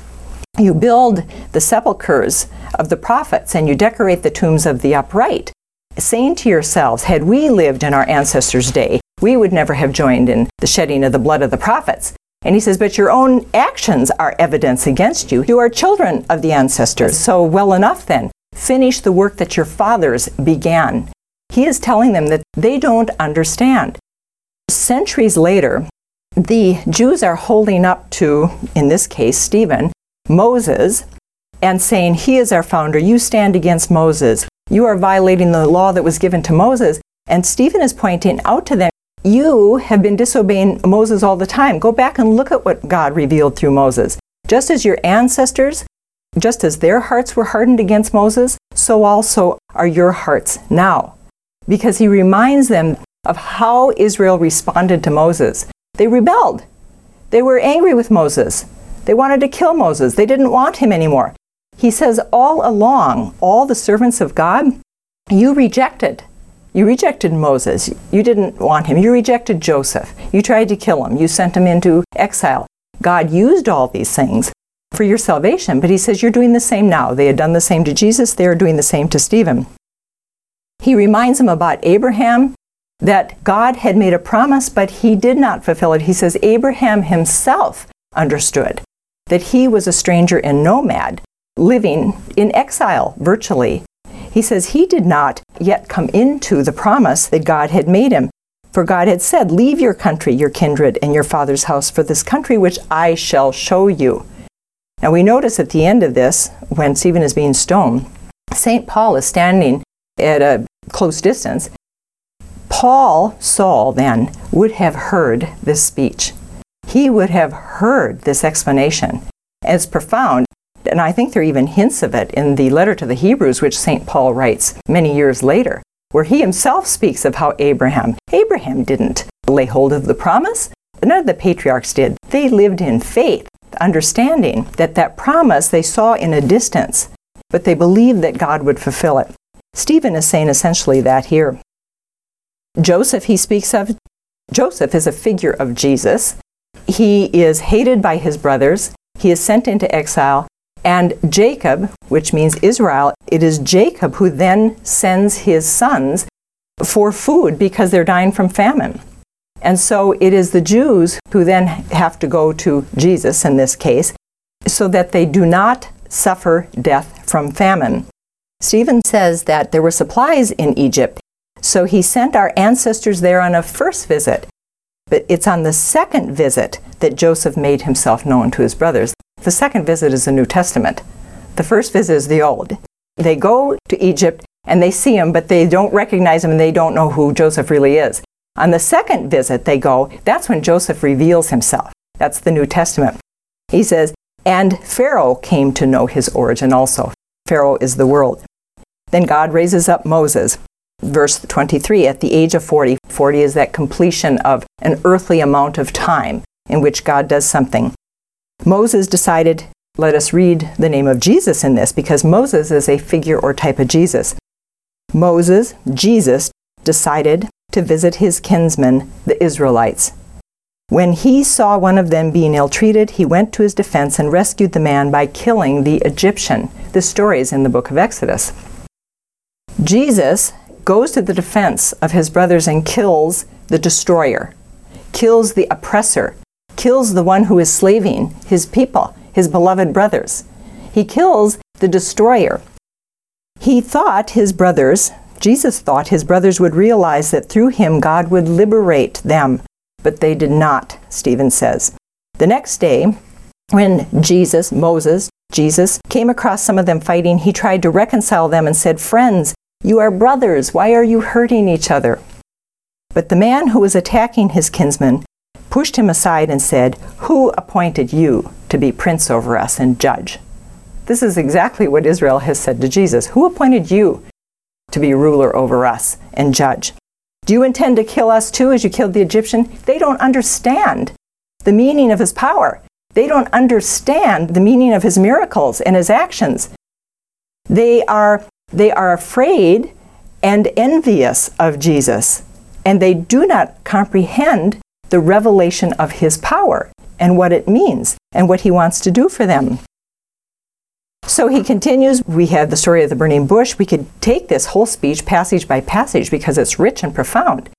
you build the sepulchres of the prophets and you decorate the tombs of the upright, saying to yourselves, had we lived in our ancestors' day, we would never have joined in the shedding of the blood of the prophets. And he says, but your own actions are evidence against you. You are children of the ancestors. So well enough then, finish the work that your fathers began. He is telling them that they don't understand. Centuries later, the Jews are holding up to, in this case, Stephen, Moses, and saying, he is our founder. You stand against Moses. You are violating the law that was given to Moses. And Stephen is pointing out to them, you have been disobeying Moses all the time. Go back and look at what God revealed through Moses. Just as your ancestors, just as their hearts were hardened against Moses, so also are your hearts now. Because he reminds them of how Israel responded to Moses. They rebelled. They were angry with Moses. They wanted to kill Moses. They didn't want him anymore. He says, all along, all the servants of God, you rejected. You rejected Moses. You didn't want him. You rejected Joseph. You tried to kill him. You sent him into exile. God used all these things for your salvation. But he says, you're doing the same now. They had done the same to Jesus. They are doing the same to Stephen. He reminds them about Abraham, that God had made a promise, but he did not fulfill it. He says, Abraham himself understood that he was a stranger and nomad, living in exile virtually. He says he did not yet come into the promise that God had made him. For God had said, leave your country, your kindred, and your father's house for this country, which I shall show you. Now we notice at the end of this, when Stephen is being stoned, Saint Paul is standing at a close distance. Paul, Saul then, would have heard this speech. He would have heard this explanation. It's profound. And I think there are even hints of it in the letter to the Hebrews, which Saint Paul writes many years later, where he himself speaks of how Abraham, Abraham didn't lay hold of the promise. None of the patriarchs did. They lived in faith, understanding that that promise they saw in a distance, but they believed that God would fulfill it. Stephen is saying essentially that here. Joseph, he speaks of, Joseph is a figure of Jesus. He is hated by his brothers. He is sent into exile. And Jacob, which means Israel, it is Jacob who then sends his sons for food because they're dying from famine. And so it is the Jews who then have to go to Jesus in this case so that they do not suffer death from famine. Stephen says that there were supplies in Egypt, so he sent our ancestors there on a first visit. But it's on the second visit that Joseph made himself known to his brothers. The second visit is the New Testament. The first visit is the Old. They go to Egypt and they see him, but they don't recognize him and they don't know who Joseph really is. On the second visit they go, that's when Joseph reveals himself. That's the New Testament. He says, and Pharaoh came to know his origin also. Pharaoh is the world. Then God raises up Moses, verse twenty-three, at the age of forty. forty is that completion of an earthly amount of time in which God does something. Moses decided, let us read the name of Jesus in this, because Moses is a figure or type of Jesus. Moses, Jesus, decided to visit his kinsmen, the Israelites. When he saw one of them being ill-treated, he went to his defense and rescued the man by killing the Egyptian. This story is in the book of Exodus. Jesus goes to the defense of his brothers and kills the destroyer, kills the oppressor, kills the one who is slaving his people, his beloved brothers. He kills the destroyer. He thought his brothers, Jesus thought his brothers would realize that through him God would liberate them, but they did not, Stephen says. The next day, when Jesus, Moses, Jesus, came across some of them fighting, he tried to reconcile them and said, friends, you are brothers, why are you hurting each other? But the man who was attacking his kinsman pushed him aside and said, who appointed you to be prince over us and judge? This is exactly what Israel has said to Jesus. Who appointed you to be ruler over us and judge? Do you intend to kill us too as you killed the Egyptian? They don't understand the meaning of his power. They don't understand the meaning of his miracles and his actions. They are, they are afraid and envious of Jesus, and they do not comprehend the revelation of his power and what it means and what he wants to do for them. So he continues. We have the story of the burning bush. We could take this whole speech passage by passage because it's rich and profound.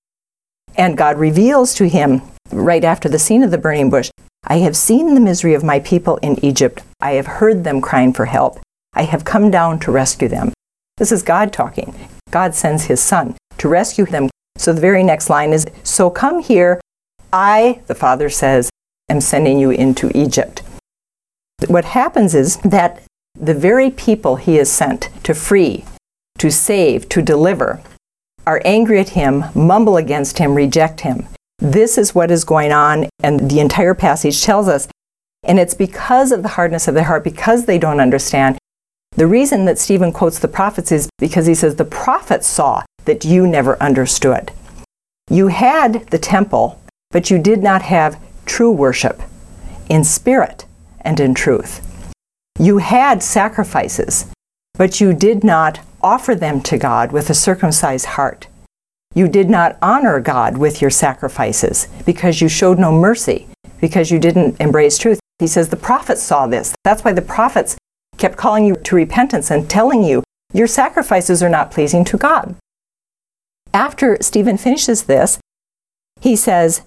And God reveals to him right after the scene of the burning bush, I have seen the misery of my people in Egypt. I have heard them crying for help. I have come down to rescue them. This is God talking. God sends his son to rescue them. So the very next line is, so come here. I, the Father says, am sending you into Egypt. What happens is that the very people he has sent to free, to save, to deliver, are angry at him, mumble against him, reject him. This is what is going on, and the entire passage tells us. And it's because of the hardness of their heart, because they don't understand. The reason that Stephen quotes the prophets is because he says, the prophets saw that you never understood. You had the temple, but you did not have true worship in spirit and in truth. You had sacrifices, but you did not offer them to God with a circumcised heart. You did not honor God with your sacrifices because you showed no mercy, because you didn't embrace truth. He says the prophets saw this. That's why the prophets kept calling you to repentance and telling you your sacrifices are not pleasing to God. After Stephen finishes this, he says,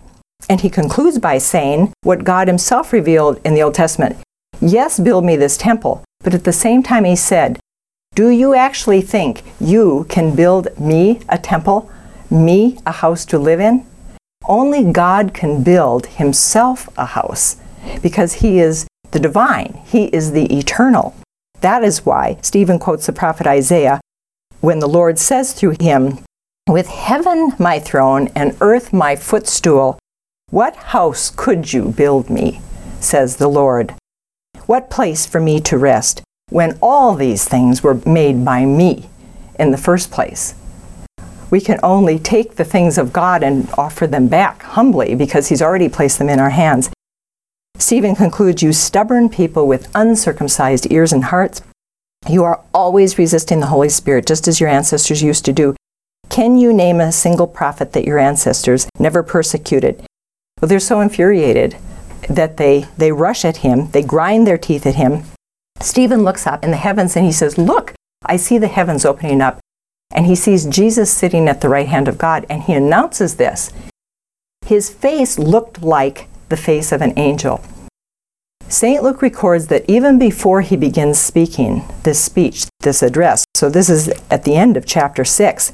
and he concludes by saying what God himself revealed in the Old Testament. Yes, build me this temple. But at the same time, he said, do you actually think you can build me a temple, me a house to live in? Only God can build himself a house because he is the divine. He is the eternal. That is why Stephen quotes the prophet Isaiah when the Lord says through him, with heaven my throne and earth my footstool, what house could you build me, says the Lord? What place for me to rest when all these things were made by me in the first place? We can only take the things of God and offer them back humbly because he's already placed them in our hands. Stephen concludes, you stubborn people with uncircumcised ears and hearts, you are always resisting the Holy Spirit, just as your ancestors used to do. Can you name a single prophet that your ancestors never persecuted? Well, they're so infuriated that they, they rush at him, they grind their teeth at him. Stephen looks up in the heavens and he says, look, I see the heavens opening up. And he sees Jesus sitting at the right hand of God, and he announces this. His face looked like the face of an angel. Saint Luke records that even before he begins speaking this speech, this address, so this is at the end of chapter six,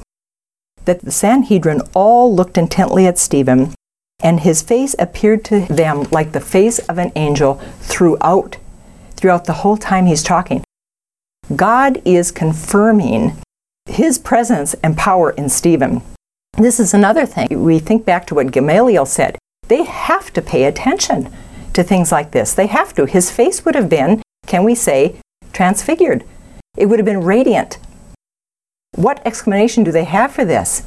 that the Sanhedrin all looked intently at Stephen, and his face appeared to them like the face of an angel throughout, throughout the whole time he's talking. God is confirming his presence and power in Stephen. This is another thing. We think back to what Gamaliel said. They have to pay attention to things like this. They have to. His face would have been, can we say, transfigured. It would have been radiant. What explanation do they have for this?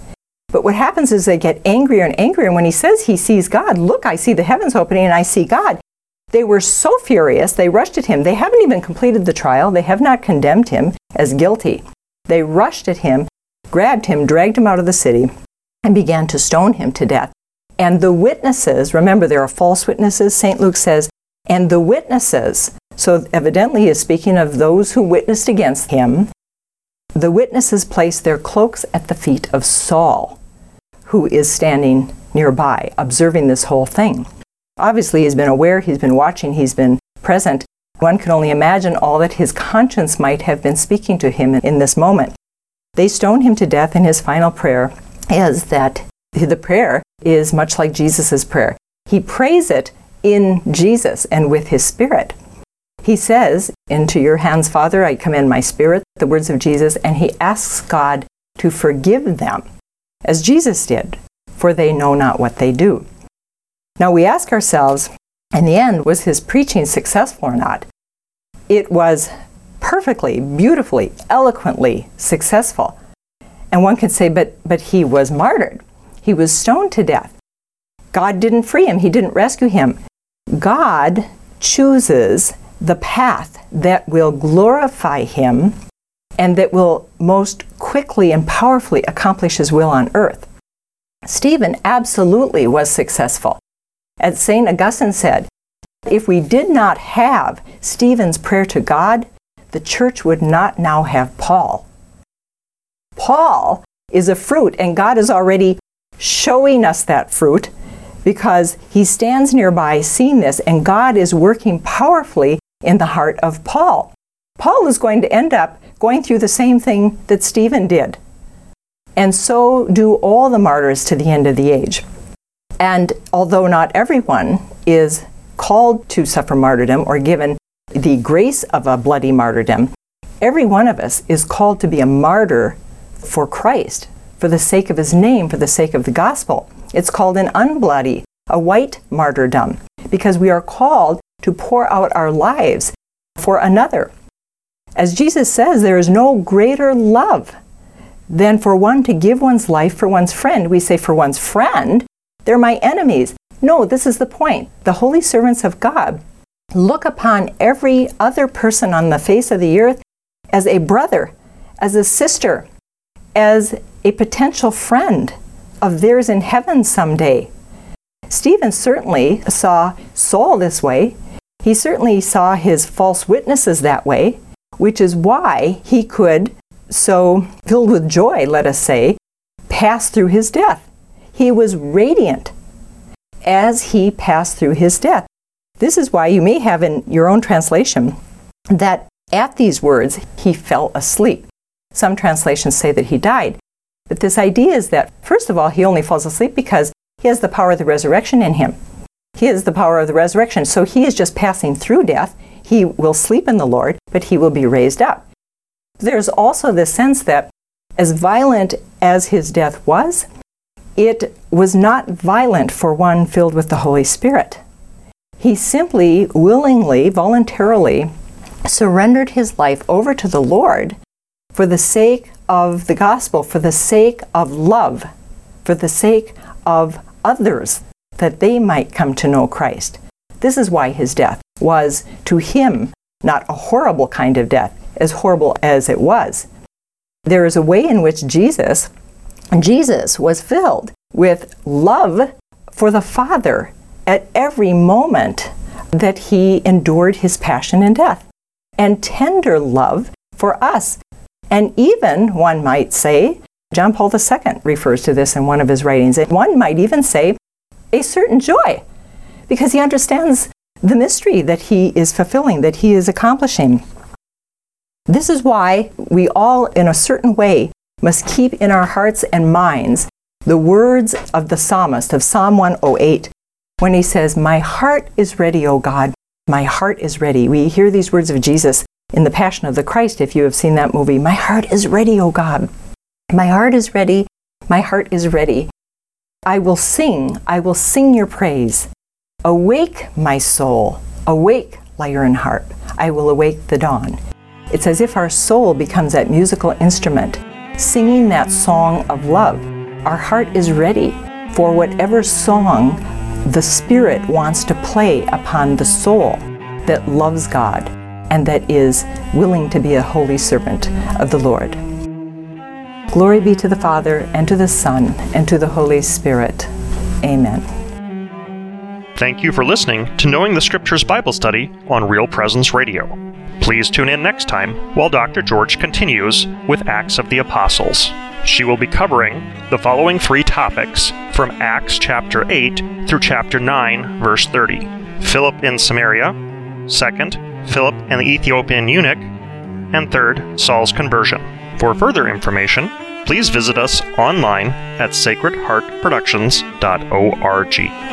But what happens is they get angrier and angrier. And when he says he sees God, look, I see the heavens opening and I see God. They were so furious, they rushed at him. They haven't even completed the trial. They have not condemned him as guilty. They rushed at him, grabbed him, dragged him out of the city, and began to stone him to death. And the witnesses, remember there are false witnesses, Saint Luke says, and the witnesses, so evidently he is speaking of those who witnessed against him, the witnesses placed their cloaks at the feet of Saul, who is standing nearby, observing this whole thing. Obviously he's been aware, he's been watching, he's been present. One can only imagine all that his conscience might have been speaking to him in this moment. They stone him to death, and his final prayer is that the prayer is much like Jesus' prayer. He prays it in Jesus and with his spirit. He says, into your hands, Father, I commend my spirit, the words of Jesus, and he asks God to forgive them, as Jesus did, for they know not what they do. Now we ask ourselves, in the end, was his preaching successful or not? It was perfectly, beautifully, eloquently successful. And one could say, but but he was martyred. He was stoned to death. God didn't free him. He didn't rescue him. God chooses the path that will glorify him and that will most quickly and powerfully accomplish his will on earth. Stephen absolutely was successful. As Saint Augustine said, if we did not have Stephen's prayer to God, the church would not now have Paul. Paul is a fruit, and God is already showing us that fruit because he stands nearby seeing this, and God is working powerfully in the heart of Paul. Paul is going to end up going through the same thing that Stephen did. And so do all the martyrs to the end of the age. And although not everyone is called to suffer martyrdom or given the grace of a bloody martyrdom, every one of us is called to be a martyr for Christ, for the sake of his name, for the sake of the gospel. It's called an unbloody, a white martyrdom, because we are called to pour out our lives for another. As Jesus says, there is no greater love than for one to give one's life for one's friend. We say for one's friend, they're my enemies. No, this is the point. The holy servants of God look upon every other person on the face of the earth as a brother, as a sister, as a potential friend of theirs in heaven someday. Stephen certainly saw Saul this way. He certainly saw his false witnesses that way, which is why he could, so filled with joy, let us say, pass through his death. He was radiant as he passed through his death. This is why you may have in your own translation that at these words, he fell asleep. Some translations say that he died. But this idea is that, first of all, he only falls asleep because he has the power of the resurrection in him. He is the power of the resurrection. So he is just passing through death. He will sleep in the Lord, but he will be raised up. There's also the sense that as violent as his death was, it was not violent for one filled with the Holy Spirit. He simply, willingly, voluntarily surrendered his life over to the Lord for the sake of the gospel, for the sake of love, for the sake of others, that they might come to know Christ. This is why his death was to him not a horrible kind of death, as horrible as it was. There is a way in which Jesus, Jesus was filled with love for the Father at every moment that he endured his passion and death, and tender love for us. And even, one might say, John Paul the Second refers to this in one of his writings, and one might even say a certain joy, because he understands the mystery that he is fulfilling, that he is accomplishing. This is why we all, in a certain way, must keep in our hearts and minds the words of the psalmist, of Psalm one oh eight, when he says, "My heart is ready, O God, my heart is ready." We hear these words of Jesus in the Passion of the Christ, if you have seen that movie. "My heart is ready, O God. My heart is ready. My heart is ready. I will sing. I will sing your praise. Awake, my soul. Awake, lyre and harp. I will awake the dawn." It's as if our soul becomes that musical instrument, singing that song of love. Our heart is ready for whatever song the Spirit wants to play upon the soul that loves God and that is willing to be a holy servant of the Lord. Glory be to the Father, and to the Son, and to the Holy Spirit. Amen. Thank you for listening to Knowing the Scriptures Bible Study on Real Presence Radio. Please tune in next time while Doctor George continues with Acts of the Apostles. She will be covering the following three topics from Acts chapter eight through chapter nine, verse thirty. Philip in Samaria. Second, Philip and the Ethiopian eunuch. And third, Saul's conversion. For further information, please visit us online at sacred heart productions dot org.